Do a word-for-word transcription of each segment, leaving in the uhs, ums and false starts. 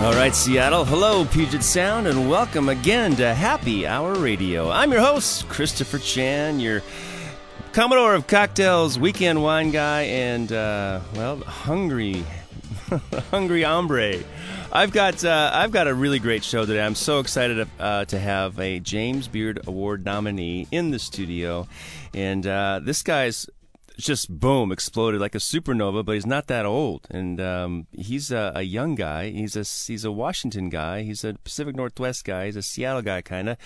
All right, Seattle. Hello, Puget Sound, and welcome again to Happy Hour Radio. I'm your host, Christopher Chang, your Commodore of Cocktails, weekend wine guy, and, uh, well, hungry, hungry hombre. I've got uh, I've got a really great show today. I'm so excited uh, to have a James Beard Award nominee in the studio, and uh, this guy's just boom exploded like a supernova. But he's not that old, and um, he's a, a young guy. He's a he's a Washington guy. He's a Pacific Northwest guy. He's a Seattle guy, kind of.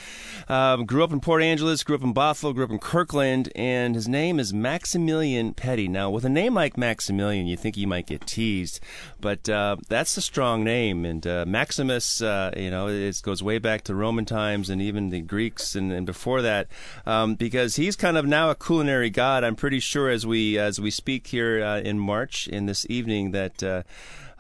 Um, grew up in Port Angeles. Grew up in Bothell. Grew up in Kirkland. And his name is Maximilian Petty. Now, with a name like Maximilian, you think you might get teased. But uh, that's a strong name, and uh, Maximus, uh, you know, it goes way back to Roman times and even the Greeks and, and before that, um, because he's kind of now a culinary god. I'm pretty sure as we as we speak here uh, in March in this evening that uh,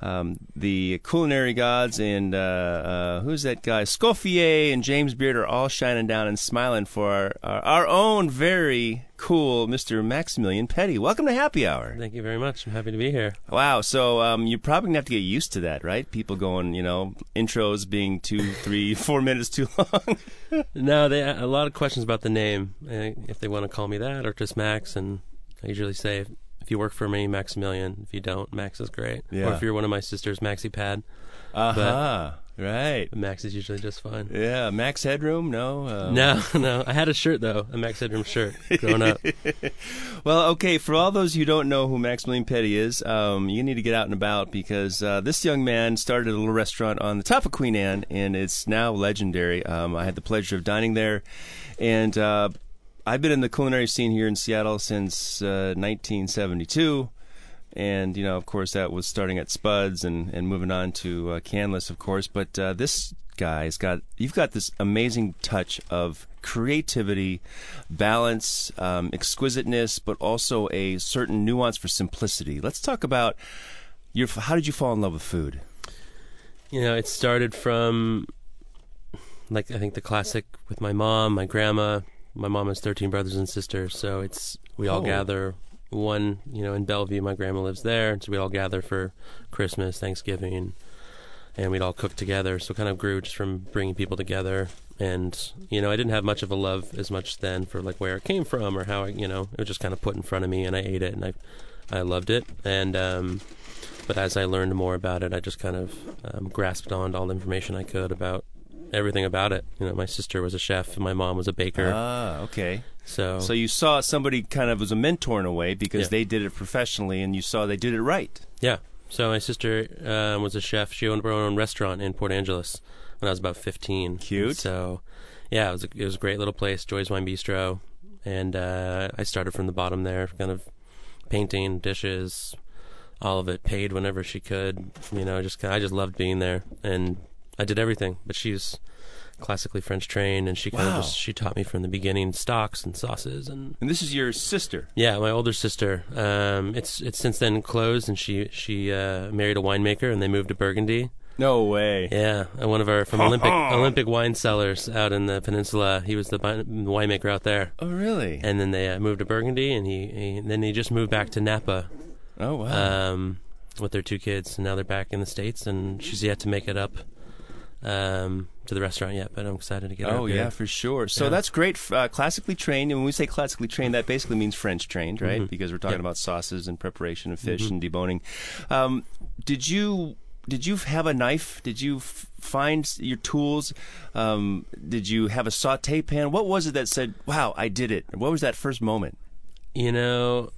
um, the culinary gods and uh, uh, who's that guy, Escoffier and James Beard are all shining down and smiling for our, our, our own very cool Mister Maximilian Petty. Welcome to Happy Hour. Thank you very much. I'm happy to be here. Wow. So um, you're probably going to have to get used to that, right? People going, you know, intros being two, three, four minutes too long. No, they a lot of questions about the name, if they want to call me that or just Max. And I usually say, if you work for me, Maximilian. If you don't, Max is great. Yeah. Or if you're one of my sisters, Maxi Pad. Uh-huh. But right. Max is usually just fine. Yeah. Max Headroom? No. Um. No, no. I had a shirt, though, a Max Headroom shirt growing up. Well, okay, for all those who don't know who Maximilian Petty is, um, you need to get out and about because uh, this young man started a little restaurant on the top of Queen Anne, and it's now legendary. Um, I had the pleasure of dining there, and uh, I've been in the culinary scene here in Seattle since uh, nineteen seventy-two. And, you know, of course, that was starting at Spuds and, and moving on to uh, Canlis, of course. But uh, this guy's got, you've got this amazing touch of creativity, balance, um, exquisiteness, but also a certain nuance for simplicity. Let's talk about your, how did you fall in love with food? You know, it started from, like, I think the classic with my mom, my grandma. My mom has thirteen brothers and sisters, so it's, we all oh. gather. One, you know, in Bellevue, my grandma lives there, so we'd all gather for Christmas, Thanksgiving, and we'd all cook together. So it kind of grew just from bringing people together. And, you know, I didn't have much of a love as much then for, like, where it came from or how, I, you know, it was just kind of put in front of me, and I ate it, and I I loved it. And um, but as I learned more about it, I just kind of um, grasped on to all the information I could about everything about it. You know, my sister was a chef, and my mom was a baker. Ah, okay. So, so you saw somebody kind of was a mentor in a way because yeah. they did it professionally, and you saw they did it right. Yeah. So my sister uh, was a chef. She owned her own restaurant in Port Angeles when I was about fifteen. Cute. And so, yeah, it was a, it was a great little place, Joy's Wine Bistro, and uh, I started from the bottom there, kind of painting dishes, all of it, paid whenever she could. You know, just kind of, I just loved being there, and I did everything, but she's classically French trained, and she kind wow. of just, she taught me from the beginning stocks and sauces. And, and this is your sister? Yeah, my older sister. Um, it's it's since then closed, and she she uh, married a winemaker, and they moved to Burgundy. No way. Yeah, one of our from Olympic Olympic wine cellars out in the peninsula. He was the winemaker out there. Oh, really? And then they uh, moved to Burgundy, and he, he and then he just moved back to Napa. Oh, wow. Um, with their two kids, and now they're back in the States, and she's yet to make it up um to the restaurant yet, but I'm excited to get oh yeah here. For sure. So yeah. That's great. Uh, classically trained, and when we say classically trained, that basically means French trained, right? Mm-hmm. Because we're talking yep. about sauces and preparation of fish mm-hmm. and deboning. um did you did you have a knife? Did you f- find your tools? Um did you have a saute pan? What was it that said, wow, I did it? What was that first moment? You know,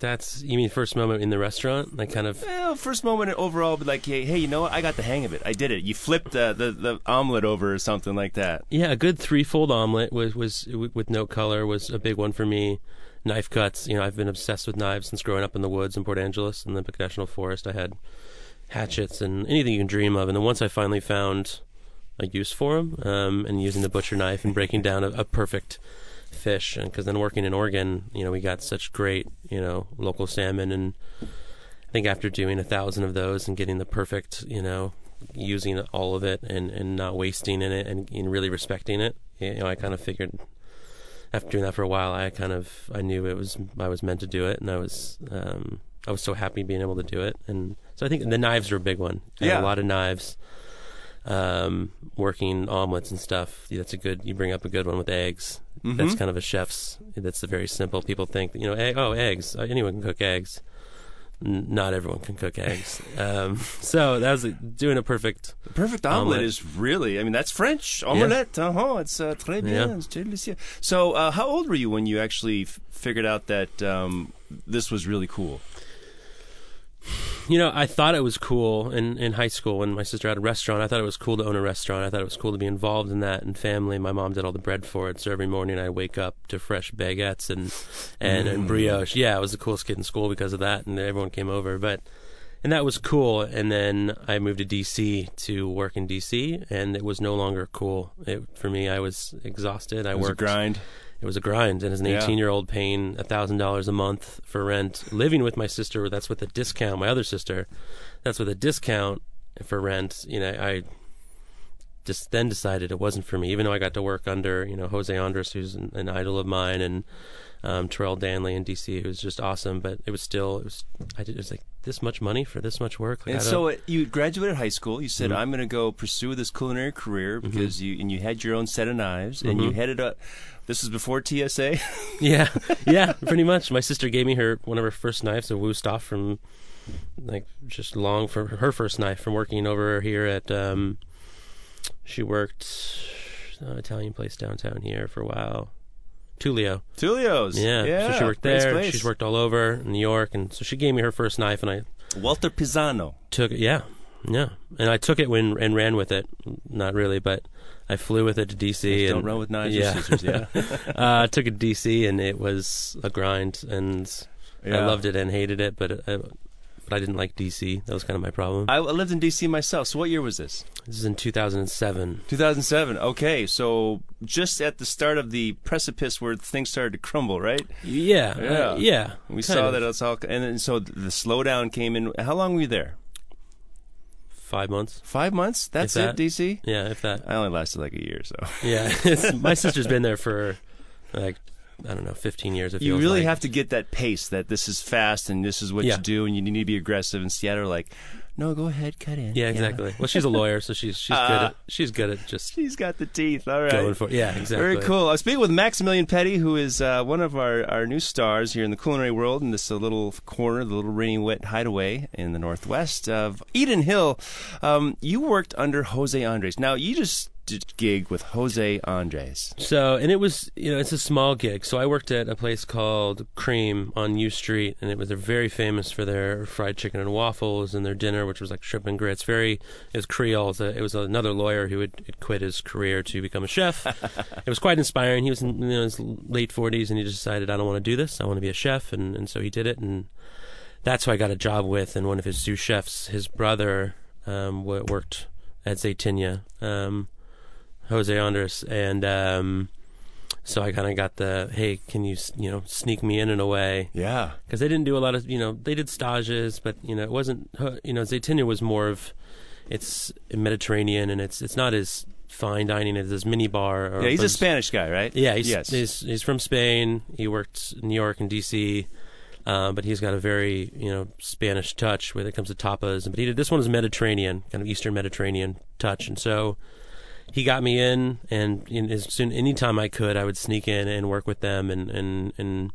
that's, you mean first moment in the restaurant? Like kind of... Well, first moment overall, but like, hey, hey, you know what? I got the hang of it. I did it. You flipped the, the, the omelet over or something like that. Yeah, a good three-fold omelet was, was with no color was a big one for me. Knife cuts. You know, I've been obsessed with knives since growing up in the woods in Port Angeles, in the Olympic National Forest. I had hatchets and anything you can dream of. And then once I finally found a use for them, um, and using the butcher knife and breaking down a, a perfect fish. Because then working in Oregon, you know, we got such great, you know, local salmon, and I think after doing a thousand of those and getting the perfect, you know, using all of it and, and not wasting in it and, and really respecting it, you know, I kind of figured after doing that for a while, I kind of, I knew it was, I was meant to do it, and I was, um, I was so happy being able to do it. And so I think the knives were a big one. I yeah. had a lot of knives. Um, working omelets and stuff. That's a good. You bring up a good one with eggs. Mm-hmm. That's kind of a chef's. That's a very simple. People think you know. Egg, oh, eggs. Anyone can cook eggs. N- not everyone can cook eggs. Um, so that was like, doing a perfect. The perfect omelet, omelet is really. I mean, that's French omelette. Yeah. Uh-huh. It's uh, très bien. Yeah. It's délicieux. So, uh, how old were you when you actually f- figured out that um, this was really cool? You know, I thought it was cool in, in high school when my sister had a restaurant. I thought it was cool to own a restaurant. I thought it was cool to be involved in that and family. My mom did all the bread for it, so every morning I wake up to fresh baguettes and and, mm. and brioche. Yeah, I was the coolest kid in school because of that, and everyone came over. But and that was cool. And then I moved to D C to work in D C, and it was no longer cool it, for me. I was exhausted. I it was worked. A grind. It was a grind, and as an eighteen-year-old paying a thousand dollars a month for rent, living with my sister, that's with a discount, my other sister, that's with a discount for rent, you know, I just then decided it wasn't for me, even though I got to work under, you know, Jose Andres, who's an, an idol of mine, and um, Terrell Danley in D C, who's just awesome, but it was still, it was, I did, it was like this much money for this much work. Like, and so it, you graduated high school, you said, mm-hmm. I'm going to go pursue this culinary career, because mm-hmm. you, and you had your own set of knives, mm-hmm. and you headed up. This was before T S A? yeah, yeah, pretty much. My sister gave me her one of her first knives, a Wusthof from, like, just long for her first knife from working over here at, um, she worked uh, an Italian place downtown here for a while. Tulio. Tulio's. Yeah, yeah, so she worked there. She's worked all over in New York, and so she gave me her first knife, and I... Walter Pisano. Took it, yeah, yeah. And I took it when and ran with it, not really, but... I flew with it to D C. Don't and, run with knives yeah. or scissors, yeah. I uh, took it to D C, and it was a grind, and yeah. I loved it and hated it, but I, but I didn't like D C. That was kind of my problem. I lived in D C myself, so what year was this? This is in two thousand seven. two thousand seven, okay. So just at the start of the precipice where things started to crumble, right? Yeah, yeah. Uh, yeah we saw of. that. It's all, and then, so the slowdown came in. How long were you there? Five months. Five months? That's that, it, D C? Yeah, if that. I only lasted like a year, so. Yeah. It's, my sister's been there for, like, I don't know, fifteen years. It you really like. have to get that pace that this is fast and this is what yeah. you do and you need to be aggressive. And Seattle, like, no, go ahead, cut in. Yeah, exactly. Yeah. Well, she's a lawyer, so she's she's uh, good at she's good at just. She's got the teeth. All right. Going for, yeah, exactly. Very cool. I'm speaking with Maximilian Petty, who is uh, one of our, our new stars here in the culinary world in this uh, little corner, the little rainy, wet hideaway in the northwest of Eden Hill. Um, you worked under Jose Andres. Now you just. Gig with Jose Andres. So, and it was, you know, it's a small gig. So I worked at a place called Cream on U Street, and it was, they're very famous for their fried chicken and waffles and their dinner, which was like shrimp and grits. Very, it was Creole. It was another lawyer who had, had quit his career to become a chef. It was quite inspiring. He was in, you know, his late forties, and he just decided, I don't want to do this. I want to be a chef. And, and so he did it, and that's who I got a job with. And one of his sous chefs, his brother, um, worked at Zaytinya. Um, Jose Andres, and um, so I kind of got the, hey, can you, you know, sneak me in in a way? Yeah. Because they didn't do a lot of, you know, they did stages, but, you know, it wasn't, you know, Zaytinya was more of, it's Mediterranean, and it's it's not as fine dining as this mini bar. Or yeah, he's from, a Spanish guy, right? Yeah, he's, yes. he's, he's from Spain. He worked in New York and D C, uh, but he's got a very, you know, Spanish touch when it comes to tapas. But he did, this one was Mediterranean, kind of Eastern Mediterranean touch, and so... He got me in, and in, as soon any time I could, I would sneak in and work with them, and, and, and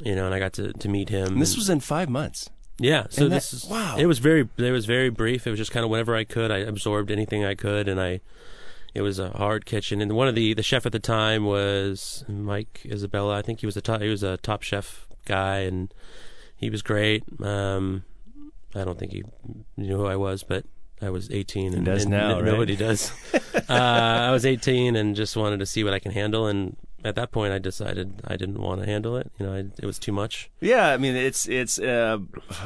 you know, and I got to, to meet him. And this and, was in five months. Yeah, so and this that, is wow. It was very, it was very brief. It was just kind of whenever I could, I absorbed anything I could, and I, it was a hard kitchen. And one of the the chef at the time was Mike Isabella. I think he was a top, he was a top chef guy, and he was great. Um, I don't think he knew who I was, but. I was eighteen, and, does and, now, and right? nobody does. uh, I was eighteen and just wanted to see what I can handle, and at that point, I decided I didn't want to handle it. You know, I, it was too much. Yeah, I mean, it's it's uh,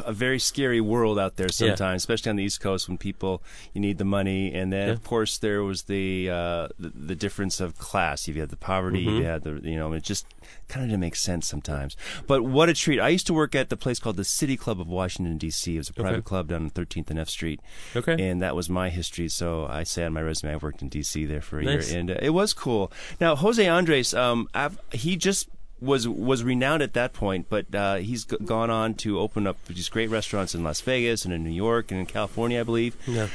a very scary world out there sometimes, yeah. especially on the East Coast when people, you need the money. And then, yeah. of course, there was the, uh, the the difference of class. You had the poverty, mm-hmm. you had the, you know, it just kind of didn't make sense sometimes. But what a treat. I used to work at the place called the City Club of Washington, D C. It was a private okay. club down on thirteenth and F Street. Okay. And that was my history. So I say on my resume, I worked in D C there for a nice. year. And uh, it was cool. Now, Jose Andres... Um, Um, I've, he just was was renowned at that point, but uh, he's g- gone on to open up these great restaurants in Las Vegas and in New York and in California, I believe. Yeah.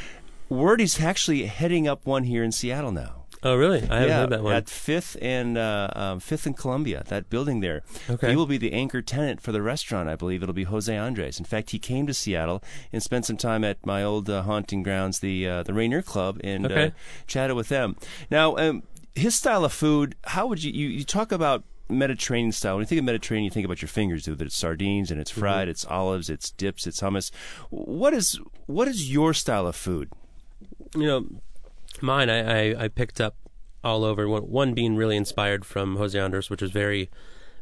Word is actually heading up one here in Seattle now. Oh, really? I haven't yeah, heard that one. At Fifth and uh, um, Fifth and Columbia, that building there. Okay. He will be the anchor tenant for the restaurant, I believe. It'll be Jose Andres. In fact, he came to Seattle and spent some time at my old uh, haunting grounds, the uh, the Rainier Club, and okay. uh, chatted with them. Now. Um, His style of food, how would you, you, you talk about Mediterranean style. When you think of Mediterranean, you think about your fingers, that it's sardines and it's fried, mm-hmm. it's olives, it's dips, it's hummus. What is what is your style of food? You know, mine, I, I, I picked up all over. One, one being really inspired from Jose Andres, which was very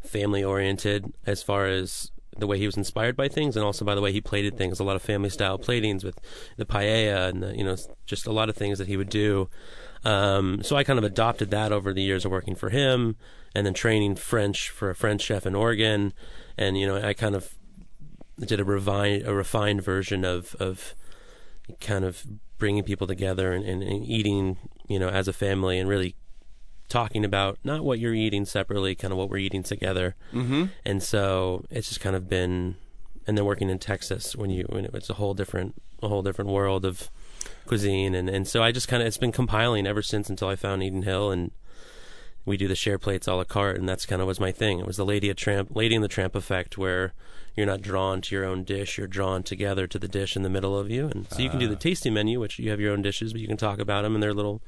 family-oriented as far as the way he was inspired by things and also by the way he plated things. A lot of family-style platings with the paella and, the, you know, just a lot of things that he would do. Um, so I kind of adopted that over the years of working for him and then training French for a French chef in Oregon. And, you know, I kind of did a refined, a refined version of, of kind of bringing people together and, and, and eating, you know, as a family and really talking about not what you're eating separately, kind of what we're eating together. Mm-hmm. And so it's just kind of been, and then working in Texas when you, when it's a whole different, a whole different world of cuisine, and, and so I just kind of, it's been compiling ever since until I found Eden Hill, and we do the share plates a la carte, and that's kind of was my thing. It was the Lady, a Tramp, Lady and the Tramp effect, where you're not drawn to your own dish, you're drawn together to the dish in the middle of you, and so uh. you can do the tasting menu, which you have your own dishes, but you can talk about them, and they're a little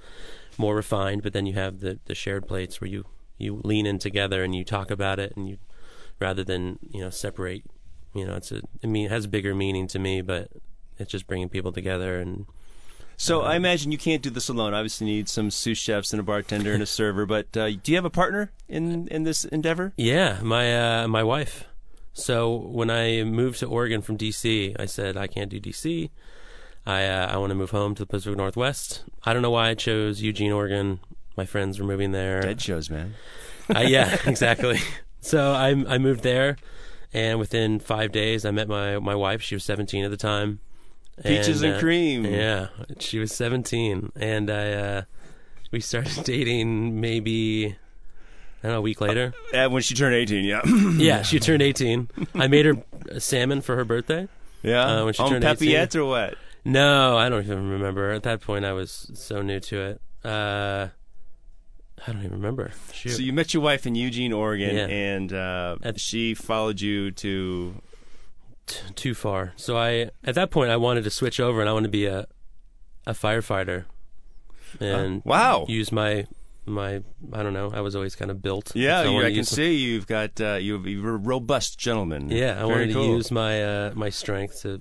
more refined, but then you have the, the shared plates where you, you lean in together, and you talk about it, and you rather than, you know, separate, you know, it's a, I mean, it has bigger meaning to me, but it's just bringing people together. And so I imagine you can't do this alone. Obviously, you need some sous chefs and a bartender and a server. But uh, do you have a partner in, in this endeavor? Yeah, my uh, my wife. So when I moved to Oregon from D C, I said I can't do D C. I uh, I want to move home to the Pacific Northwest. I don't know why I chose Eugene, Oregon. My friends were moving there. Dead shows, man. uh, yeah, exactly. So I I moved there, and within five days, I met my, my wife. She was seventeen at the time. Peaches and, uh, and cream. Yeah, she was seventeen, and I uh, we started dating maybe I don't know a week later. Uh, when she turned eighteen, yeah, yeah, she turned eighteen. I made her salmon for her birthday. Yeah, uh, when she on turned papillette eighteen. Or what? No, I don't even remember. At that point, I was so new to it. Uh, I don't even remember. Shoot. So you met your wife in Eugene, Oregon, yeah. and uh, At- she followed you to. Too far. So I, at that point, I wanted to switch over and I wanted to be a, a firefighter, and uh, wow, use my, my, I don't know. I was always kind of built. Yeah, so I, I can see you've got uh, you, you're a robust gentleman. Yeah, I Very wanted cool. to use my uh, my strength to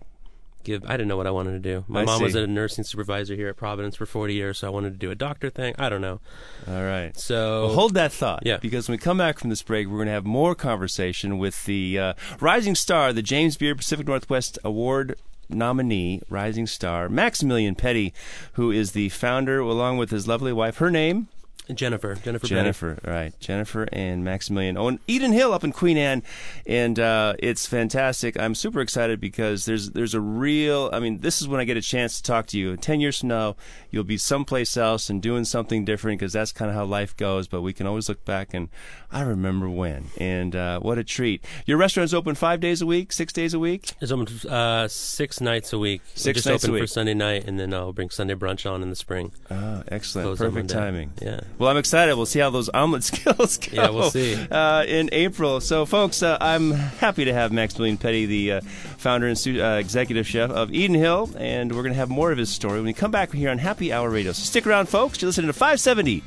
give. I didn't know what I wanted to do. My I mom see. was a nursing supervisor here at Providence for forty years, so I wanted to do a doctor thing. I don't know. All right. So well, hold that thought, yeah. because when we come back from this break, we're going to have more conversation with the uh, rising star, the James Beard Pacific Northwest Award nominee, rising star, Maximilian Petty, who is the founder, along with his lovely wife. Her name? Jennifer. Jennifer. Jennifer. Brenner. Right. Jennifer and Maximilian own Eden Hill up in Queen Anne, and uh, it's fantastic. I'm super excited because there's there's a real. I mean, this is when I get a chance to talk to you. Ten years from now, you'll be someplace else and doing something different because that's kind of how life goes. But we can always look back and I remember when. And uh, what a treat! Your restaurant's open five days a week, six days a week. It's open uh, six nights a week. Six just nights open a week for Sunday night, and then I'll bring Sunday brunch on in the spring. Oh, excellent! Close Perfect timing. Yeah. Well, I'm excited. We'll see how those omelet skills go. Yeah, we'll see. Uh, in April. So, folks, uh, I'm happy to have Maximilian Petty, the uh, founder and uh, executive chef of Eden Hill, and we're going to have more of his story when we come back here on Happy Hour Radio. So stick around, folks. You're listening to five seventy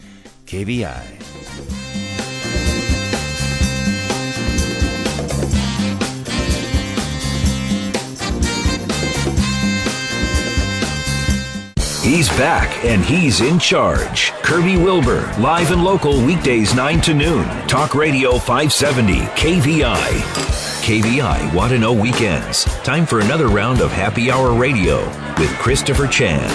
K V I. He's back and he's in charge. Kirby Wilbur, live and local weekdays nine to noon. Talk Radio five seventy K V I. K V I Watano Weekends. Time for another round of Happy Hour Radio with Christopher Chan.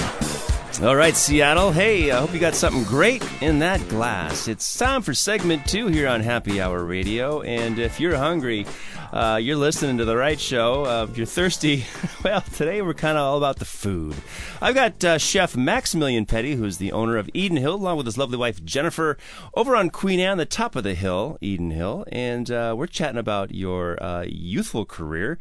All right, Seattle. Hey, I hope you got something great in that glass. It's time for segment two here on Happy Hour Radio. And if you're hungry, uh, you're listening to the right show. Uh, if you're thirsty, well, today we're kind of all about the food. I've got uh, Chef Maximilian Petty, who's the owner of Eden Hill, along with his lovely wife, Jennifer, over on Queen Anne, the top of the hill, Eden Hill. And uh, we're chatting about your uh, youthful career,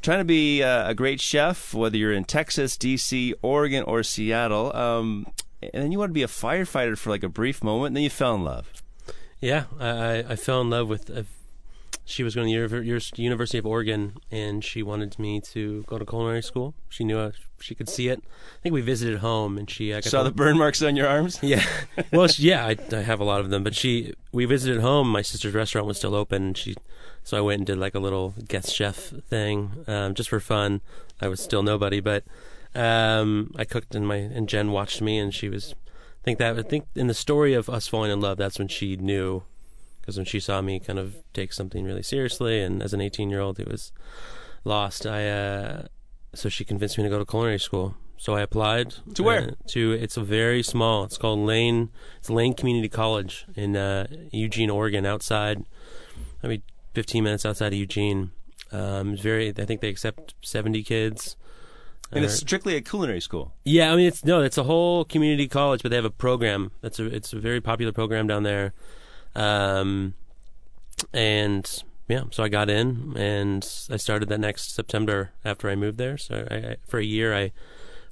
trying to be uh, a great chef, whether you're in Texas, D C, Oregon, or Seattle. Um, and then you wanted to be a firefighter for like a brief moment, and then you fell in love. Yeah, I, I fell in love with... A, she was going to the University of Oregon, and she wanted me to go to culinary school. She knew I, she could see it. I think we visited home, and she... Uh, got Saw the, the burn marks on your arms? Yeah. Well, she, yeah, I, I have a lot of them, but she... We visited home. My sister's restaurant was still open, and she... So I went and did like a little guest chef thing, um, just for fun. I was still nobody, but um, I cooked, and my and Jen watched me, and she was. I think that I think in the story of us falling in love, that's when she knew, because when she saw me kind of take something really seriously, and as an eighteen-year-old, it was lost. I uh, so she convinced me to go to culinary school. So I applied to where uh, to. It's a very small. It's called Lane. It's Lane Community College in uh, Eugene, Oregon, outside. I mean. fifteen minutes outside of Eugene. Um, it's very. I think they accept seventy kids. And uh, it's strictly a culinary school. Yeah, I mean, it's no, it's a whole community college, but they have a program. That's a. It's a very popular program down there. Um, and yeah, so I got in, and I started that next September after I moved there. So I, I, for a year, I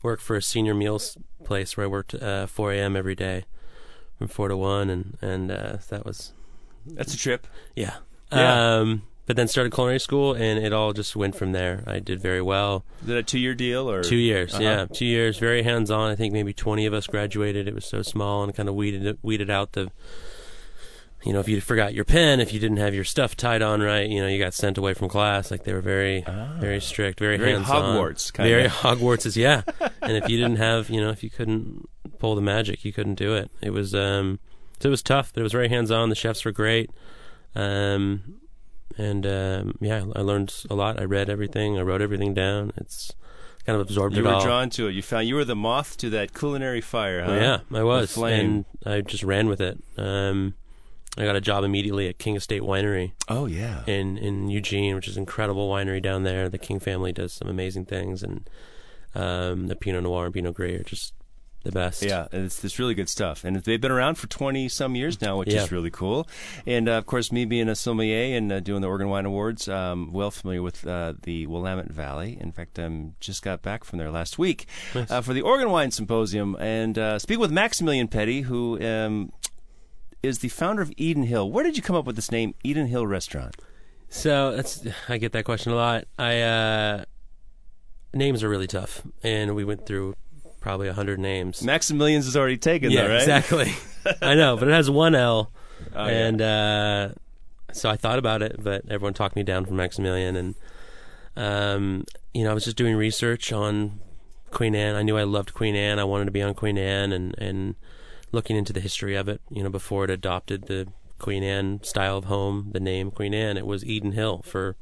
worked for a senior meals place where I worked uh, four a.m. every day, from four to one, and and uh, that was. That's a trip. Yeah. Yeah. Um, but then started culinary school, and it all just went from there. I did very well. Is that a two-year deal? Or Two years, uh-huh. yeah. Two years, very hands-on. I think maybe twenty of us graduated. It was so small, and kind of weeded weeded out the, you know, if you forgot your pen, if you didn't have your stuff tied on right, you know, you got sent away from class. Like, they were very, oh. very strict, very, very hands-on. Hogwarts, kind very Hogwarts. Very Hogwarts, yeah. And if you didn't have, you know, if you couldn't pull the magic, you couldn't do it. It was, um, so it was tough, but it was very hands-on. The chefs were great. Um, and, um, yeah, I learned a lot. I read everything. I wrote everything down. It's kind of absorbed you it all. You were drawn to it. You found you were the moth to that culinary fire, huh? Yeah, I was. The flame. And I just ran with it. Um, I got a job immediately at King Estate Winery. Oh, yeah. In, in Eugene, which is an incredible winery down there. The King family does some amazing things. And, um, the Pinot Noir and Pinot Gris are just the best. Yeah, it's, it's really good stuff. And they've been around for twenty-some years now, which yeah. is really cool. And, uh, of course, me being a sommelier and uh, doing the Oregon Wine Awards, um, well familiar with uh, the Willamette Valley. In fact, I um, just got back from there last week nice. uh, for the Oregon Wine Symposium. And uh, speaking with Maximilian Petty, who um, is the founder of Eden Hill. Where did you come up with this name, Eden Hill Restaurant? So, that's I get that question a lot. I uh, names are really tough, and we went through probably one hundred names. Maximilian's is already taken, yeah, though, right? Exactly. I know, but it has one L. Oh, and yeah. uh, so I thought about it, but everyone talked me down from Maximilian. And, um, you know, I was just doing research on Queen Anne. I knew I loved Queen Anne. I wanted to be on Queen Anne and, and looking into the history of it, you know, before it adopted the Queen Anne style of home, the name Queen Anne, it was Eden Hill for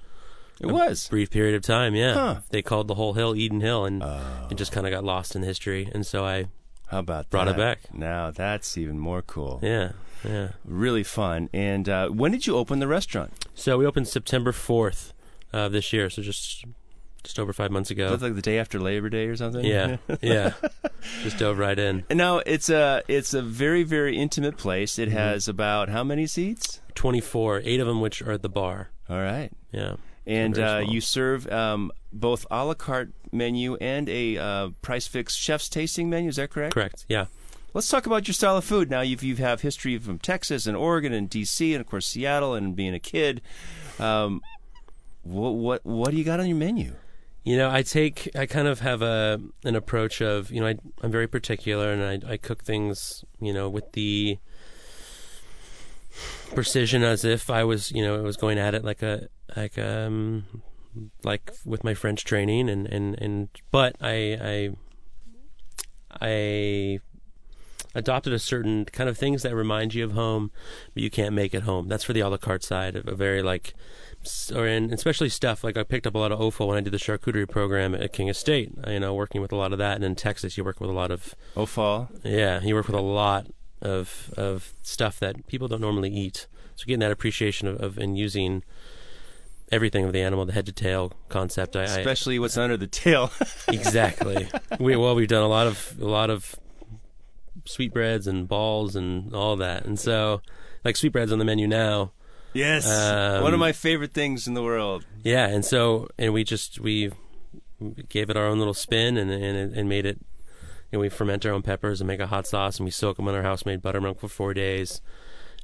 It a was. brief period of time, yeah. Huh. They called the whole hill Eden Hill, and oh. it just kind of got lost in the history. And so I How about brought that? it back. Now that's even more cool. Yeah, yeah. Really fun. And uh, when did you open the restaurant? So we opened September fourth of this year, so just just over five months ago. That's like the day after Labor Day or something? Yeah, yeah. Just dove right in. Now, it's a, it's a very, very intimate place. It mm-hmm. has about how many seats? twenty-four, eight of them which are at the bar. All right. Yeah. And uh, you serve um, both a la carte menu and a uh, price fixed chef's tasting menu. Is that correct? Correct. Yeah. Let's talk about your style of food. Now you've you have history from Texas and Oregon and D C and of course Seattle and being a kid. Um, what what what do you got on your menu? You know, I take I kind of have a an approach of you know I, I'm very particular and I, I cook things you know with the precision as if I was you know I was going at it like a Like um, like with my French training, and, and, and but I, I I adopted a certain kind of things that remind you of home, but you can't make at home. That's for the a la carte side of a very like, or in, especially stuff like I picked up a lot of O F O when I did the charcuterie program at King Estate. You know, working with a lot of that, and in Texas you work with a lot of O F O. Yeah, you work with a lot of of stuff that people don't normally eat. So getting that appreciation of, of and using everything of the animal, the head to tail concept. I, Especially I, what's I, under the tail. Exactly. We well, we've done a lot of a lot of sweetbreads and balls and all that, and so like sweetbreads on the menu now. Yes, um, one of my favorite things in the world. Yeah, and so and we just we gave it our own little spin and and, and made it. And we ferment our own peppers and make a hot sauce, and we soak them in our house-made buttermilk for four days,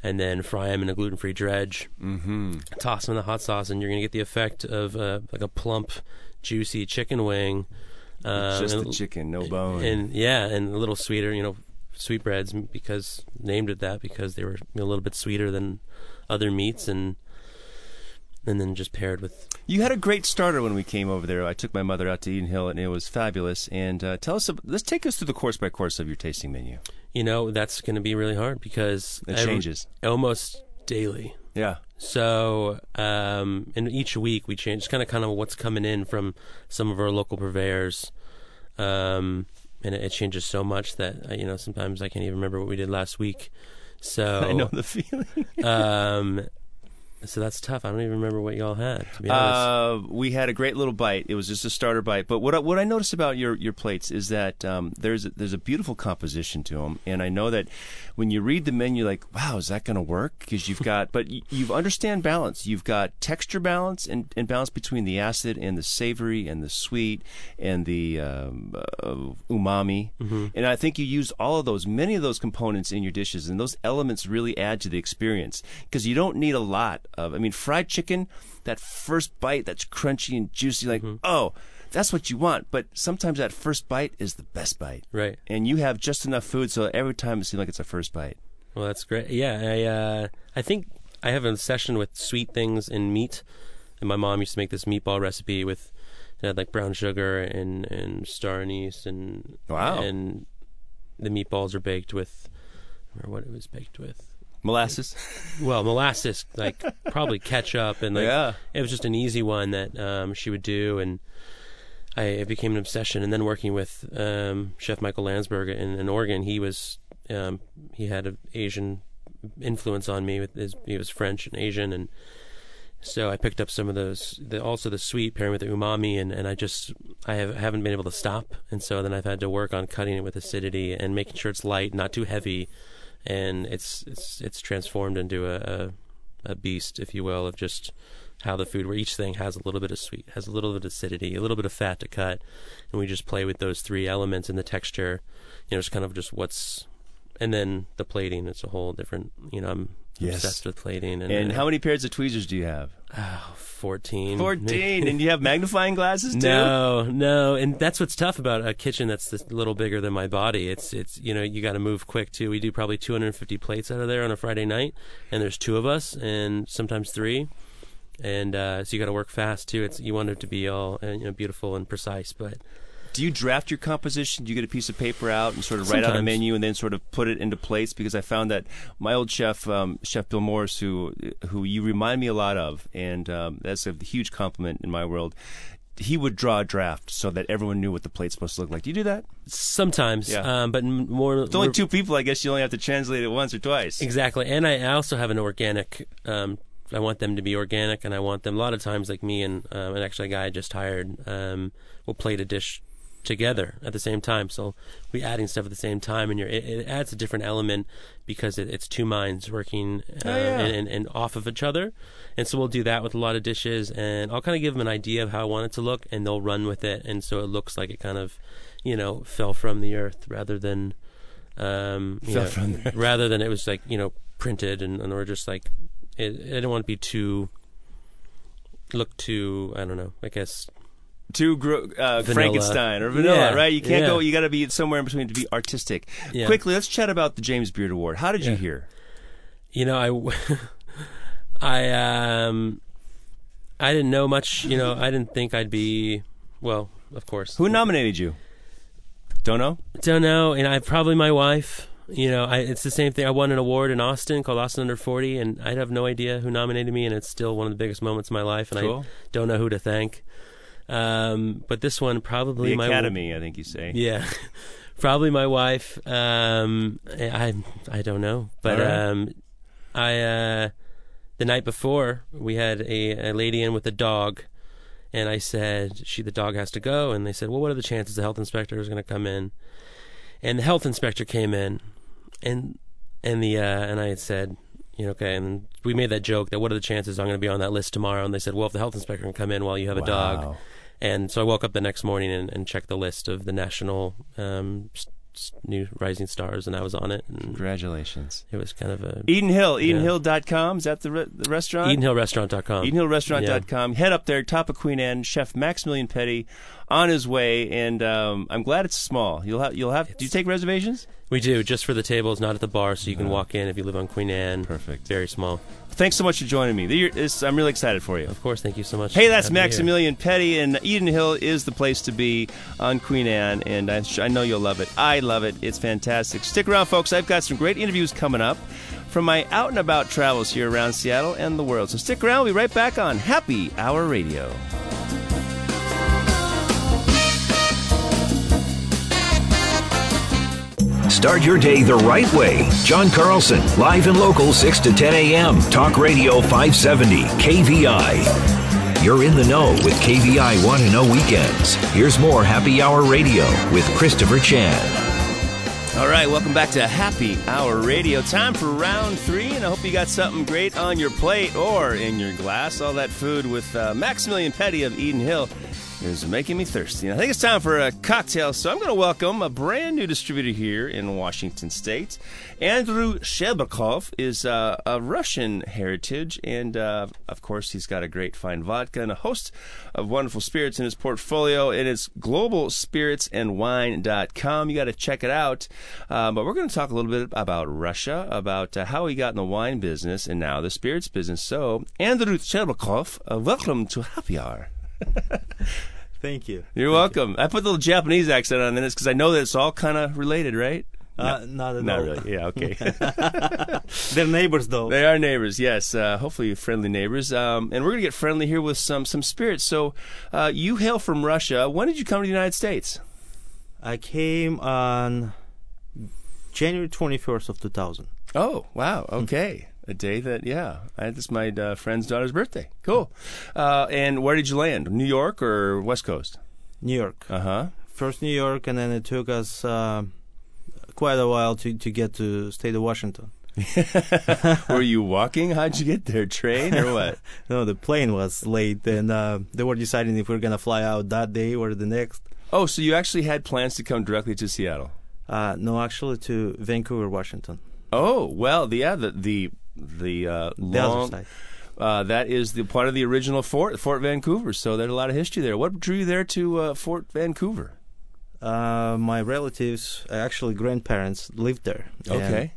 and then fry them in a gluten-free dredge. Mm-hmm. Toss them in the hot sauce, and you're going to get the effect of uh, like a plump, juicy chicken wing. Um, Just the chicken, no bone. And yeah, and a little sweeter, you know, sweetbreads because named it that because they were a little bit sweeter than other meats, and. And then just paired with... You had a great starter when we came over there. I took my mother out to Eden Hill, and it was fabulous. And uh, tell us... About, let's take us through the course by course of your tasting menu. You know, that's going to be really hard because... It changes. Every, almost daily. Yeah. So, um, and each week we change. It's kind of, kind of what's coming in from some of our local purveyors. Um, and it, it changes so much that, you know, sometimes I can't even remember what we did last week. So... I know the feeling. um... So that's tough. I don't even remember what y'all had, to be honest. Uh, we had a great little bite. It was just a starter bite. But what I, what I noticed about your, your plates is that um, there's, a, there's a beautiful composition to them. And I know that when you read the menu, like, wow, is that going to work? Because you've got, but you, you understand balance. You've got texture balance and, and balance between the acid and the savory and the sweet and the um, uh, umami. Mm-hmm. And I think you use all of those, many of those components in your dishes. And those elements really add to the experience because you don't need a lot. Of, I mean, fried chicken, that first bite that's crunchy and juicy, like, mm-hmm. oh, that's what you want. But sometimes that first bite is the best bite. Right. And you have just enough food, so every time it seems like it's a first bite. Well, that's great. Yeah, I uh, I think I have an obsession with sweet things and meat. And my mom used to make this meatball recipe with, it had like brown sugar and, and star anise. And, wow. And the meatballs are baked with, I don't remember what it was baked with. Molasses? Well, molasses, like probably ketchup, and like yeah. It was just an easy one that um, she would do, and I, it became an obsession. And then working with um, Chef Michael Landsberg in, in Oregon, he was um, he had an Asian influence on me. With his, he was French and Asian, and so I picked up some of those. The, also the sweet pairing with the umami, and, and I just I have, haven't been able to stop, and so then I've had to work on cutting it with acidity and making sure it's light, not too heavy. And it's it's it's transformed into a, a a beast, if you will, of just how the food, where each thing has a little bit of sweet, has a little bit of acidity, a little bit of fat to cut, and we just play with those three elements and the texture. You know, it's kind of just what's, and then the plating. It's a whole different. You know, I'm yes. obsessed with plating. And, and how many pairs of tweezers do you have? Oh, fourteen. Fourteen, and you have magnifying glasses too? No, no, and that's what's tough about a kitchen that's this little bigger than my body. It's it's you know you got to move quick too. We do probably two hundred and fifty plates out of there on a Friday night, and there's two of us, and sometimes three. And uh, so you got to work fast too. It's you want it to be all you know beautiful and precise, but. Do you draft your composition? Do you get a piece of paper out and sort of Sometimes. write out a menu and then sort of put it into place? Because I found that my old chef, um, Chef Bill Morris, who who you remind me a lot of, and um, that's a huge compliment in my world, he would draw a draft so that everyone knew what the plate's supposed to look like. Do you do that? Sometimes, yeah. um, but more... It's only two people, I guess you only have to translate it once or twice. Exactly, and I also have an organic... Um, I want them to be organic, and I want them... A lot of times, like me and, um, and actually a guy I just hired, um, will plate a dish... together at the same time, so we adding stuff at the same time, and you're it, it adds a different element because it, it's two minds working uh, oh, yeah. and, and, and off of each other, and so we'll do that with a lot of dishes, and I'll kind of give them an idea of how I want it to look, and they'll run with it, and so it looks like it kind of, you know, fell from the earth rather than, um, you fell know, from the earth. rather than it was like you know printed, and, and we're just like, it, I don't want to be too, look too, I don't know, I guess. To gro- uh, Frankenstein or vanilla, yeah. right? You can't yeah. go, you got to be somewhere in between to be artistic. Yeah. Quickly, let's chat about the James Beard Award. How did yeah. you hear? You know, I, I, um, I didn't know much, you know, I didn't think I'd be, well, of course. Who nominated you? Don't know? Don't know. And I probably my wife. You know, I, it's the same thing. I won an award in Austin called Austin Under forty, and I have no idea who nominated me, and it's still one of the biggest moments of my life, and cool. I don't know who to thank. Um, but this one, probably the my... The Academy, w- I think you say. Yeah. Probably my wife. Um, I I don't know. But right. um, I uh, the night before, we had a, a lady in with a dog, and I said, "She the dog has to go." And they said, "Well, what are the chances the health inspector is going to come in?" And the health inspector came in. And and the uh, and I had said, you know, okay, and we made that joke that what are the chances I'm going to be on that list tomorrow? And they said, well, if the health inspector can come in while you have a wow. dog. And so I woke up the next morning and, and checked the list of the national um, new rising stars, and I was on it. And congratulations. It was kind of a... Eden Hill, Eden Hill dot com. Is that the, re- the restaurant? Eden Hill Restaurant dot com. Eden Hill Restaurant dot com. Yeah. Head up there, top of Queen Anne, Chef Maximilian Petty on his way, and um, I'm glad it's small. You'll have, you'll have. Do you take reservations? We do, just for the tables, not at the bar, so you can walk in if you live on Queen Anne. Perfect. Very small. Thanks so much for joining me. I'm really excited for you. Of course, thank you so much. Hey, that's Maximilian Petty, and Eden Hill is the place to be on Queen Anne, and I, I know you'll love it. I love it. It's fantastic. Stick around, folks. I've got some great interviews coming up from my out-and-about travels here around Seattle and the world. So stick around. We'll be right back on Happy Hour Radio. Start your day the right way. John Carlson, live and local, six to ten a.m. Talk Radio five seventy, K V I. You're in the know with K V I Want to Know Weekends. Here's more Happy Hour Radio with Christopher Chan. All right, welcome back to Happy Hour Radio. Time for round three, and I hope you got something great on your plate or in your glass. All that food with uh, Maximilian Petty of Eden Hill is making me thirsty. I think it's time for a cocktail, so I'm going to welcome a brand new distributor here in Washington State. Andrew Shcherbakov is uh, of Russian heritage, and uh, of course, he's got a great fine vodka and a host of wonderful spirits in his portfolio. It is global spirits and wine dot com. You got to check it out. Um, but we're going to talk a little bit about Russia, about uh, how he got in the wine business and now the spirits business. So, Andrew Shcherbakov, uh, welcome to Happy Hour. Thank you. You're Thank welcome. You. I put a little Japanese accent on this because I know that it's all kind of related, right? Uh, no, not at not all. Really. Yeah, okay. They're neighbors, though. They are neighbors, yes. Uh, hopefully friendly neighbors. Um, and we're going to get friendly here with some, some spirits. So uh, you hail from Russia. When did you come to the United States? I came on January twenty-first of two thousand. Oh, wow. Okay. A day that, yeah, it's my uh, friend's daughter's birthday. Cool. Uh, and where did you land? New York or West Coast? New York. Uh-huh. First New York, and then it took us uh, quite a while to, to get to the state of Washington. Were you walking? How'd you get there? Train or what? No, the plane was late, and uh, they were deciding if we were going to fly out that day or the next. Oh, so you actually had plans to come directly to Seattle? Uh, no, actually to Vancouver, Washington. Oh, well, yeah, the... the The uh, long, uh, that is the part of the original Fort, Fort Vancouver. So there's a lot of history there. What drew you there to uh, Fort Vancouver? Uh, my relatives, actually grandparents, lived there. Okay,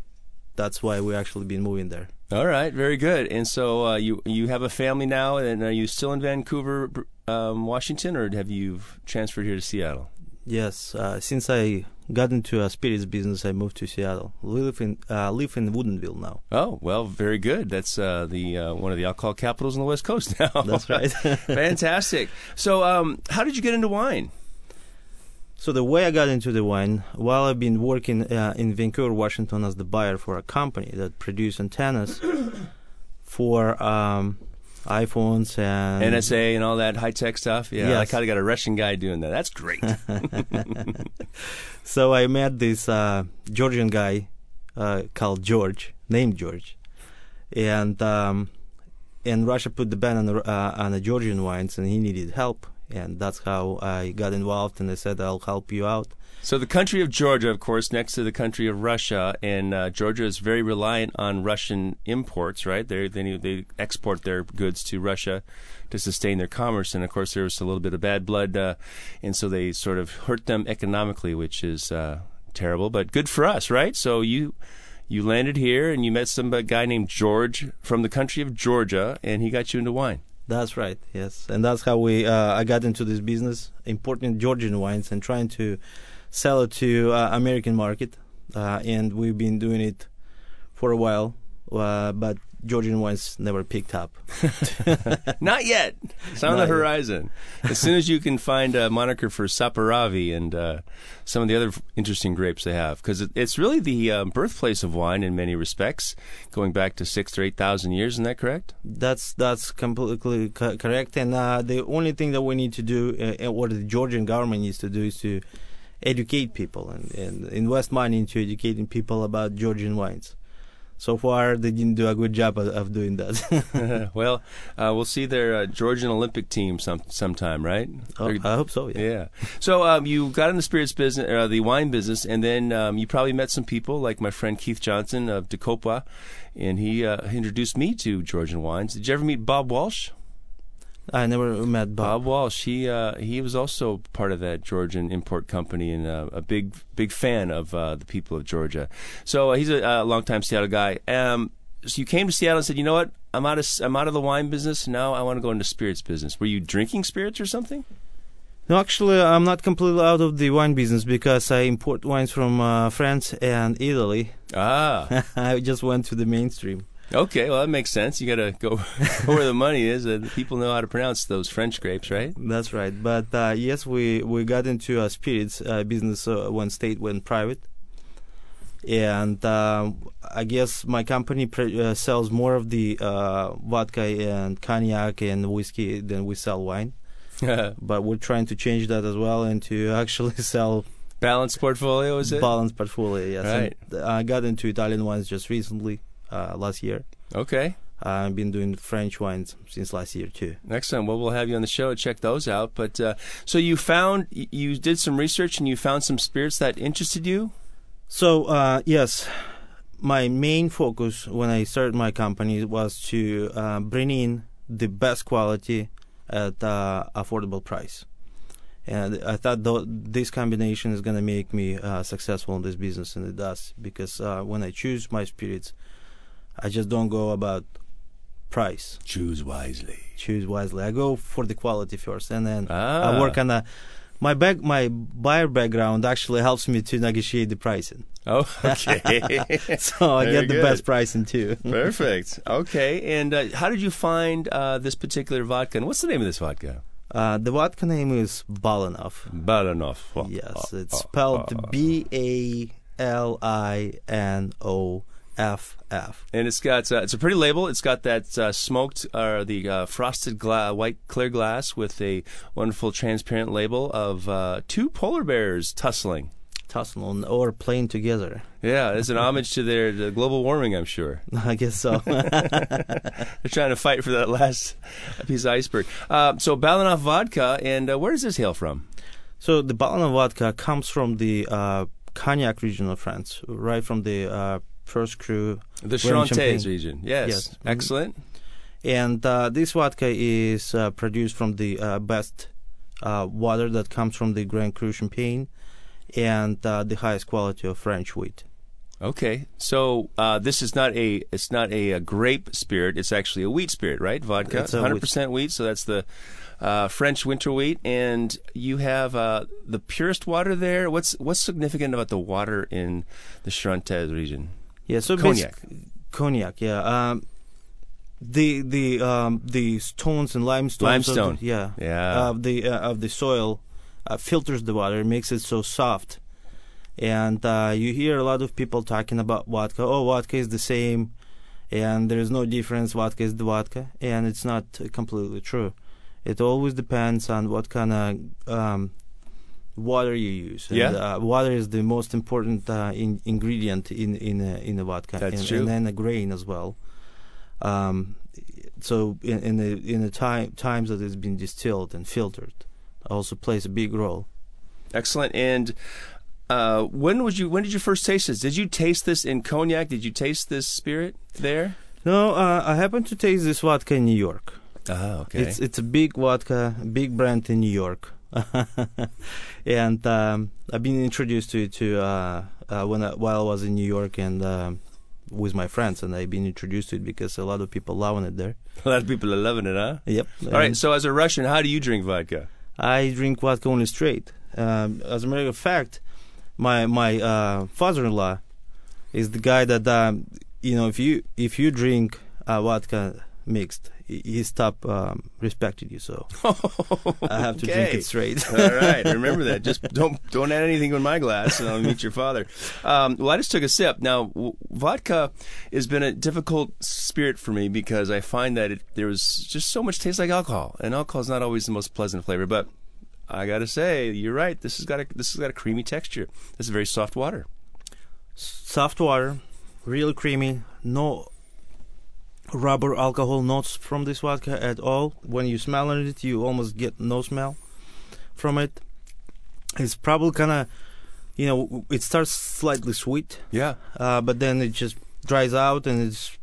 that's why we actually been moving there. All right, very good. And so uh, you you have a family now, and are you still in Vancouver, um, Washington, or have you transferred here to Seattle? Yes, uh, since I got into a spirits business, I moved to Seattle. Live in uh, live in Woodinville now. Oh well, very good. That's uh, the uh, one of the alcohol capitals on the West Coast now. That's right. Fantastic. So, um, how did you get into wine? So the way I got into the wine, while I've been working uh, in Vancouver, Washington, as the buyer for a company that produced antennas for. Um, iPhones and... N S A and all that high-tech stuff. Yeah, yes. I kind of got a Russian guy doing that. That's great. So I met this uh, Georgian guy uh, called George, named George. And um, and Russia put the ban on the, uh, on the Georgian wines, and he needed help. And that's how I got involved, and I said, I'll help you out. So the country of Georgia, of course, next to the country of Russia, and uh, Georgia is very reliant on Russian imports, right? They, they they export their goods to Russia to sustain their commerce, and of course there was a little bit of bad blood, uh, and so they sort of hurt them economically, which is uh, terrible, but good for us, right? So you you landed here, and you met some guy named George from the country of Georgia, and he got you into wine. That's right, yes, and that's how we uh, I got into this business, importing Georgian wines and trying to sell it to uh, American market, uh, and we've been doing it for a while, uh, but Georgian wines never picked up. Not yet. It's on Not the horizon. As soon as you can find a moniker for Saperavi and uh, some of the other interesting grapes they have. Because it, it's really the um, birthplace of wine in many respects, going back to six to eight thousand years. Isn't that correct? That's that's completely co- correct. And uh, the only thing that we need to do, uh, what the Georgian government needs to do, is to educate people and, and invest money into educating people about Georgian wines. So far, they didn't do a good job of, of doing that. Well, uh, we'll see their uh, Georgian Olympic team some sometime, right? Oh, I hope so. Yeah. yeah. So um, you got in the spirits business, uh, the wine business, and then um, you probably met some people like my friend Keith Johnson of Decopa, and he uh, introduced me to Georgian wines. Did you ever meet Bob Walsh? I never met Bob. Bob Walsh. He uh, he was also part of that Georgian import company and uh, a big big fan of uh, the people of Georgia. So uh, he's a uh, longtime Seattle guy. Um, so you came to Seattle and said, you know what? I'm out of I'm out of the wine business now. I want to go into spirits business. Were you drinking spirits or something? No, actually, I'm not completely out of the wine business because I import wines from uh, France and Italy. Ah, I just went to the mainstream. Okay, well, that makes sense. You got to go where the money is. Uh, people know how to pronounce those French grapes, right? That's right. But uh, yes, we, we got into a spirits uh, business uh, when state went private. And um, I guess my company pre- uh, sells more of the uh, vodka and cognac and whiskey than we sell wine. But we're trying to change that as well and to actually sell... Balanced portfolio, is it? Balanced portfolio, yes. Right. And I got into Italian wines just recently. Uh, last year. Okay. Uh, I've been doing French wines since last year, too. Excellent. Well, we'll have you on the show to check those out. But uh, so you found, you did some research and you found some spirits that interested you? So, uh, yes. My main focus when I started my company was to uh, bring in the best quality at uh, affordable price. And I thought th- this combination is going to make me uh, successful in this business, and it does. Because uh, when I choose my spirits, I just don't go about price. Choose wisely. Choose wisely. I go for the quality first, and then ah. I work on a, my back. My buyer background actually helps me to negotiate the pricing. Oh, okay. So I Very get the good. best pricing too. Perfect. Okay. And uh, how did you find uh, this particular vodka? And what's the name of this vodka? Uh, the vodka name is Balinoff. Balinoff. Oh, yes, oh, it's spelled oh, oh. B A L I N O F F, and it's got uh, it's a pretty label. It's got that uh, smoked or uh, the uh, frosted gla- white clear glass with a wonderful transparent label of uh, two polar bears tussling, tussling or playing together. Yeah, it's an homage to their the global warming, I'm sure. I guess so. They're trying to fight for that last piece of iceberg. Uh, so Balinoff vodka, and uh, where does this hail from? So the Balinoff vodka comes from the uh, Cognac region of France, right from the. Uh, First crew, the Charente region. Yes, yes. Excellent. And uh, this vodka is uh, produced from the uh, best uh, water that comes from the Grand Cru Champagne, and uh, the highest quality of French wheat. Okay, so uh, this is not a it's not a, a grape spirit. It's actually a wheat spirit, right? Vodka, one hundred percent wheat. So that's the uh, French winter wheat, and you have uh, the purest water there. What's what's significant about the water in the Charente region? Yeah, so cognac, cognac, yeah. Um, the the um, the stones and limestone, limestone, the, yeah, yeah, of the uh, of the soil uh, filters the water, makes it so soft. And uh, you hear a lot of people talking about vodka. Oh, vodka is the same, and there is no difference. Vodka is the vodka, and it's not completely true. It always depends on what kind of um, water you use. And, yeah, uh, water is the most important uh, in, ingredient in in a, in a vodka. That's and, true. And then a grain as well. Um, so in, in the in the time times that it's been distilled and filtered, also plays a big role. Excellent. And uh, when would you when did you first taste this? Did you taste this in Cognac? Did you taste this spirit there? No, uh, I happened to taste this vodka in New York. Ah, okay. It's it's a big vodka, big brand in New York. And um, I've been introduced to it to, uh, uh, when I, while I was in New York and uh, with my friends, and I've been introduced to it because a lot of people loving it there. A lot of people are loving it, huh? Yep. All and right. So as a Russian, how do you drink vodka? I drink vodka only straight. Um, as a matter of fact, my my uh, father-in-law is the guy that um, you know, if you if you drink uh, vodka mixed, he stopped um, respecting you, so oh, I have to okay. drink it straight. All right, remember that. Just don't don't add anything in my glass, and I'll meet your father. Um, well, I just took a sip. Now, w- vodka has been a difficult spirit for me because I find that it, there was just so much taste like alcohol, and alcohol is not always the most pleasant flavor. But I gotta say, you're right. This has got a this has got a creamy texture. This is very soft water. Soft water, real creamy. No rubber alcohol notes from this vodka at all. When you smell it, you almost get no smell from it. It's probably kind of, you know, it starts slightly sweet. Yeah. Uh, but then it just dries out and it's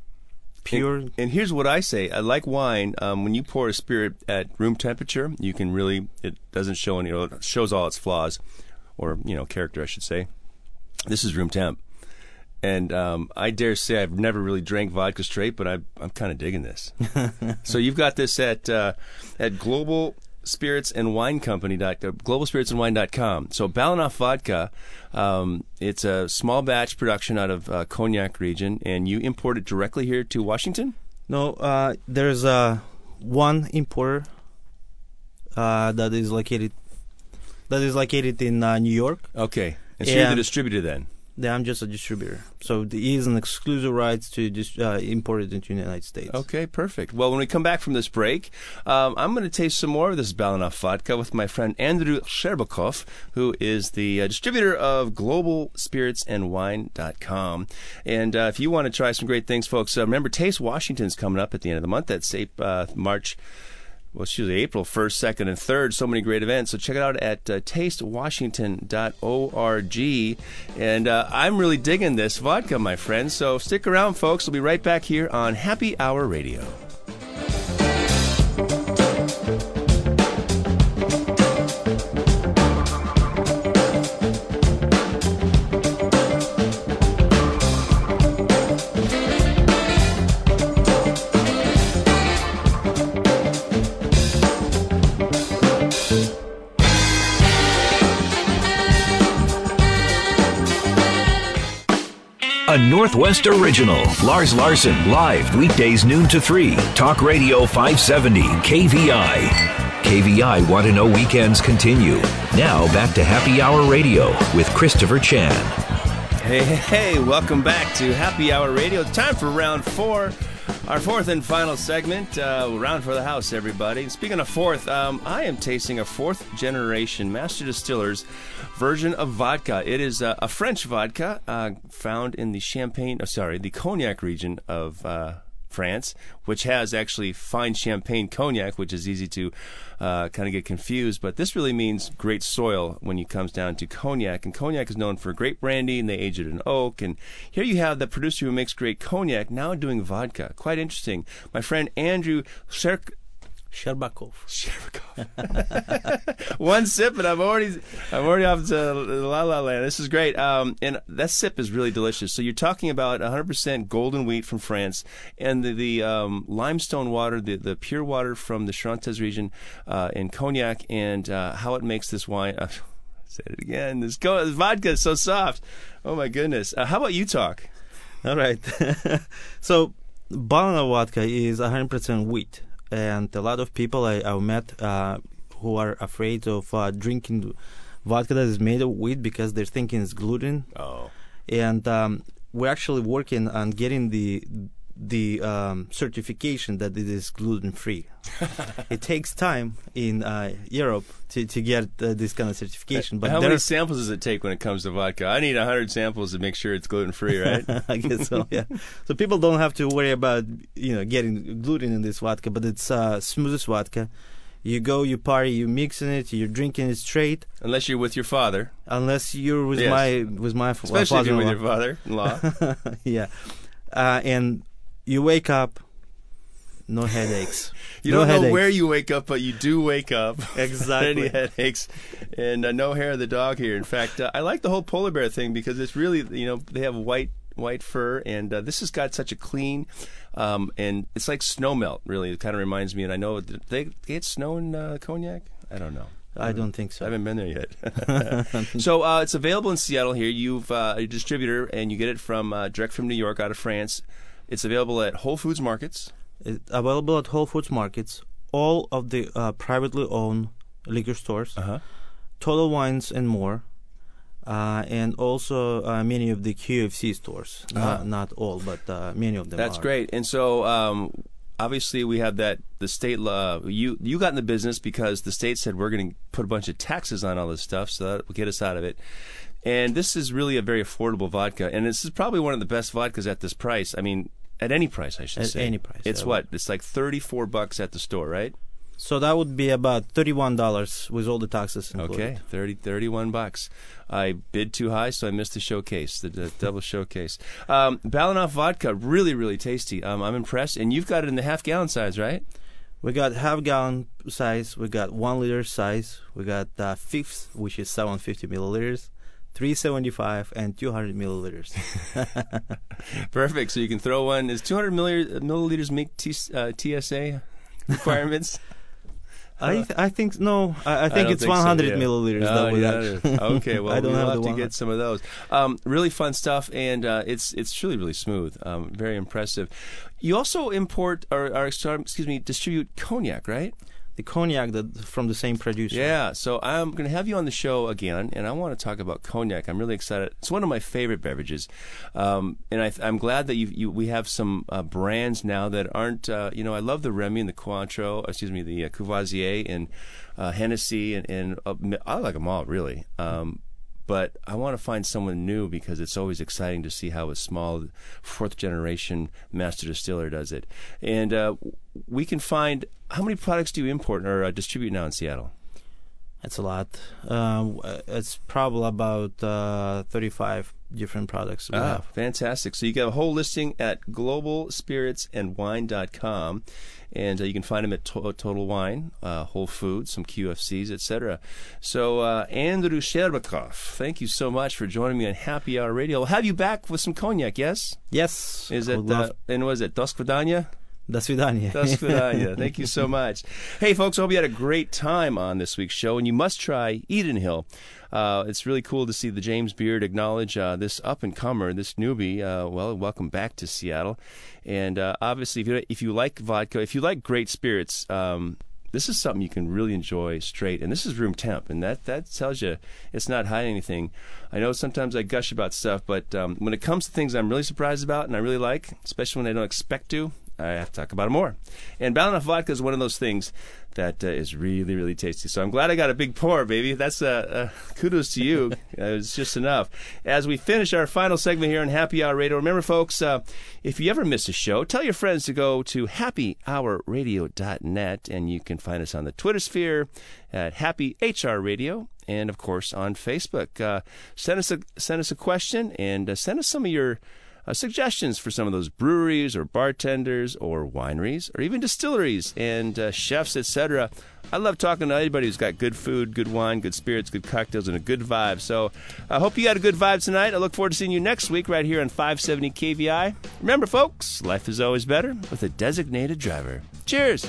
pure. And, and here's what I say. I like wine. Um, when you pour a spirit at room temperature, you can really, it doesn't show any, it shows all its flaws or, you know, character, I should say. This is room temp. And um, I dare say I've never really drank vodka straight, but I, I'm kind of digging this. So you've got this at uh, at Global Spirits and Wine Company dot uh, global spirits and wine dot com. So Balinoff Vodka, um, it's a small batch production out of uh, Cognac region, and you import it directly here to Washington? No, uh, there's uh, one importer uh, that is located that is located in uh, New York. Okay, and so and you're the distributor then. Yeah, I'm just a distributor. So he has an exclusive rights to just, uh, import it into the United States. Okay, perfect. Well, when we come back from this break, um, I'm going to taste some more of this Balinoff vodka with my friend Andrew Shcherbakov, who is the uh, distributor of global spirits and wine dot com. And uh, if you want to try some great things, folks, uh, remember Taste Washington's coming up at the end of the month. That's uh, March. Well, excuse me, April first, second, and third. So many great events. So check it out at uh, taste washington dot org. And uh, I'm really digging this vodka, my friends. So stick around, folks. We'll be right back here on Happy Hour Radio. A Northwest original, Lars Larson, live weekdays noon to three, Talk Radio five seventy, K V I. K V I Want to Know Weekends continue. Now back to Happy Hour Radio with Christopher Chan. Hey, hey, hey, welcome back to Happy Hour Radio. It's time for round four, our fourth and final segment, uh, round for the house, everybody. Speaking of fourth, um, I am tasting a fourth generation Master Distillers version of vodka. It is uh, a French vodka uh, found in the Champagne, oh, sorry, the Cognac region of uh, France, which has actually fine champagne cognac, which is easy to uh, kind of get confused. But this really means great soil when it comes down to cognac. And cognac is known for grape brandy, and they age it in oak. And here you have the producer who makes great cognac now doing vodka. Quite interesting. My friend Andrew Shcherbakov. Shcherbakov. Shcherbakov. One sip, and I'm already, I'm already off to la la land. This is great, um, and that sip is really delicious. So you're talking about one hundred percent golden wheat from France, and the, the um, limestone water, the, the pure water from the Charente region, uh, in Cognac, and uh, how it makes this wine. Uh, said it again. This, co- this vodka is so soft. Oh my goodness. Uh, how about you talk? All right. So Balinoff vodka is one hundred percent wheat. And a lot of people I, I've met uh, who are afraid of uh, drinking vodka that is made of wheat because they're thinking it's gluten. Oh. And um, we're actually working on getting the the um, certification that it is gluten-free. It takes time in uh, Europe to, to get uh, this kind of certification. But how many samples does it take when it comes to vodka? I need one hundred samples to make sure it's gluten-free, right? I guess so, yeah. So people don't have to worry about, you know, getting gluten in this vodka, but it's uh, smoothest vodka. You go, you party, you mixing it, you're drinking it straight. Unless you're with your father. Unless you're with yes. my with my Especially father-in-law. Especially if you're with your father-in-law. Yeah. Uh, and... You wake up, no headaches. You no don't know headaches. Where you wake up, but you do wake up. Exactly. Any headaches, and uh, no hair of the dog here. In fact, uh, I like the whole polar bear thing because it's really, you know, they have white white fur, and uh, this has got such a clean, um, and it's like snow melt. Really, it kind of reminds me, and I know they, they get snow in uh, Cognac. I don't know. I don't think so. I haven't been there yet. So uh, it's available in Seattle here. You've uh, a distributor, and you get it from uh, direct from New York, out of France. It's available at Whole Foods markets. It's available at Whole Foods markets, all of the uh, privately owned liquor stores, uh-huh. Total Wines and more, uh, and also uh, many of the Q F C stores. Uh-huh. Uh, not all, but uh, many of them. That's are. Great. And so. Um, Obviously, we have that the state law. You you got in the business because the state said we're going to put a bunch of taxes on all this stuff, so that will get us out of it. And this is really a very affordable vodka, and this is probably one of the best vodkas at this price. I mean, at any price, I should at say. At any price. It's yeah. what? It's like thirty-four bucks at the store, right? So that would be about thirty-one dollars with all the taxes included. Okay, thirty thirty-one bucks. I bid too high, so I missed the showcase, the, the double showcase. Um, Balinoff vodka, really, really tasty. Um, I'm impressed. And you've got it in the half-gallon size, right? We got half-gallon size. We got one-liter size. We got uh, fifth, which is seven hundred fifty milliliters, three seventy-five, and two hundred milliliters. Perfect. So you can throw one. Is two hundred milliliters meet t- uh, T S A requirements? I th- I think no. I, I think I it's think one hundred so, yeah. milliliters. Oh, that yeah. Okay, well, we'll have, have to get some of those. Um, really fun stuff, and uh, it's it's really really smooth. Um, very impressive. You also import or, or excuse me, distribute cognac, right? The cognac that from the same producer. Yeah. So I'm going to have you on the show again, and I want to talk about cognac. I'm really excited. It's one of my favorite beverages, um, and I, I'm glad that you, you we have some uh, brands now that aren't. Uh, you know, I love the Remy and the Cointreau. Excuse me, the uh, Courvoisier and uh, Hennessy, and, and uh, I like them all really. Um, but I want to find someone new because it's always exciting to see how a small fourth generation master distiller does it, and. Uh, We can find how many products do you import or uh, distribute now in Seattle? That's a lot. Um, it's probably about uh, thirty-five different products we ah, have. Fantastic! So you got a whole listing at global spirits and wine dot com, and uh, you can find them at to- Total Wine, uh, Whole Foods, some Q F Cs, et cetera. So uh, Andrew Shcherbakov, thank you so much for joining me on Happy Hour Radio. We'll have you back with some cognac, yes? Yes. Is it uh, and was it Dosvidanya? Da svidaniya. Da svidaniya. Thank you so much. Hey, folks, I hope you had a great time on this week's show, and you must try Eden Hill. Uh, it's really cool to see the James Beard acknowledge uh, this up-and-comer, this newbie. Uh, well, welcome back to Seattle. And uh, obviously, if you, if you like vodka, if you like great spirits, um, this is something you can really enjoy straight. And this is room temp, and that, that tells you it's not hiding anything. I know sometimes I gush about stuff, but um, when it comes to things I'm really surprised about and I really like, especially when I don't expect to, I have to talk about it more. And Balinoff vodka is one of those things that uh, is really, really tasty. So I'm glad I got a big pour, baby. That's uh, uh, kudos to you. uh, it's just enough. As we finish our final segment here on Happy Hour Radio, remember, folks, uh, if you ever miss a show, tell your friends to go to happy hour radio dot net, and you can find us on the Twitter sphere at Happy H R Radio, and, of course, on Facebook. Uh, send us a, send us a question, and uh, send us some of your Uh, suggestions for some of those breweries or bartenders or wineries or even distilleries and uh, chefs, et cetera. I love talking to anybody who's got good food, good wine, good spirits, good cocktails, and a good vibe. So I hope you got a good vibe tonight. I look forward to seeing you next week right here on five seventy K V I. Remember, folks, life is always better with a designated driver. Cheers.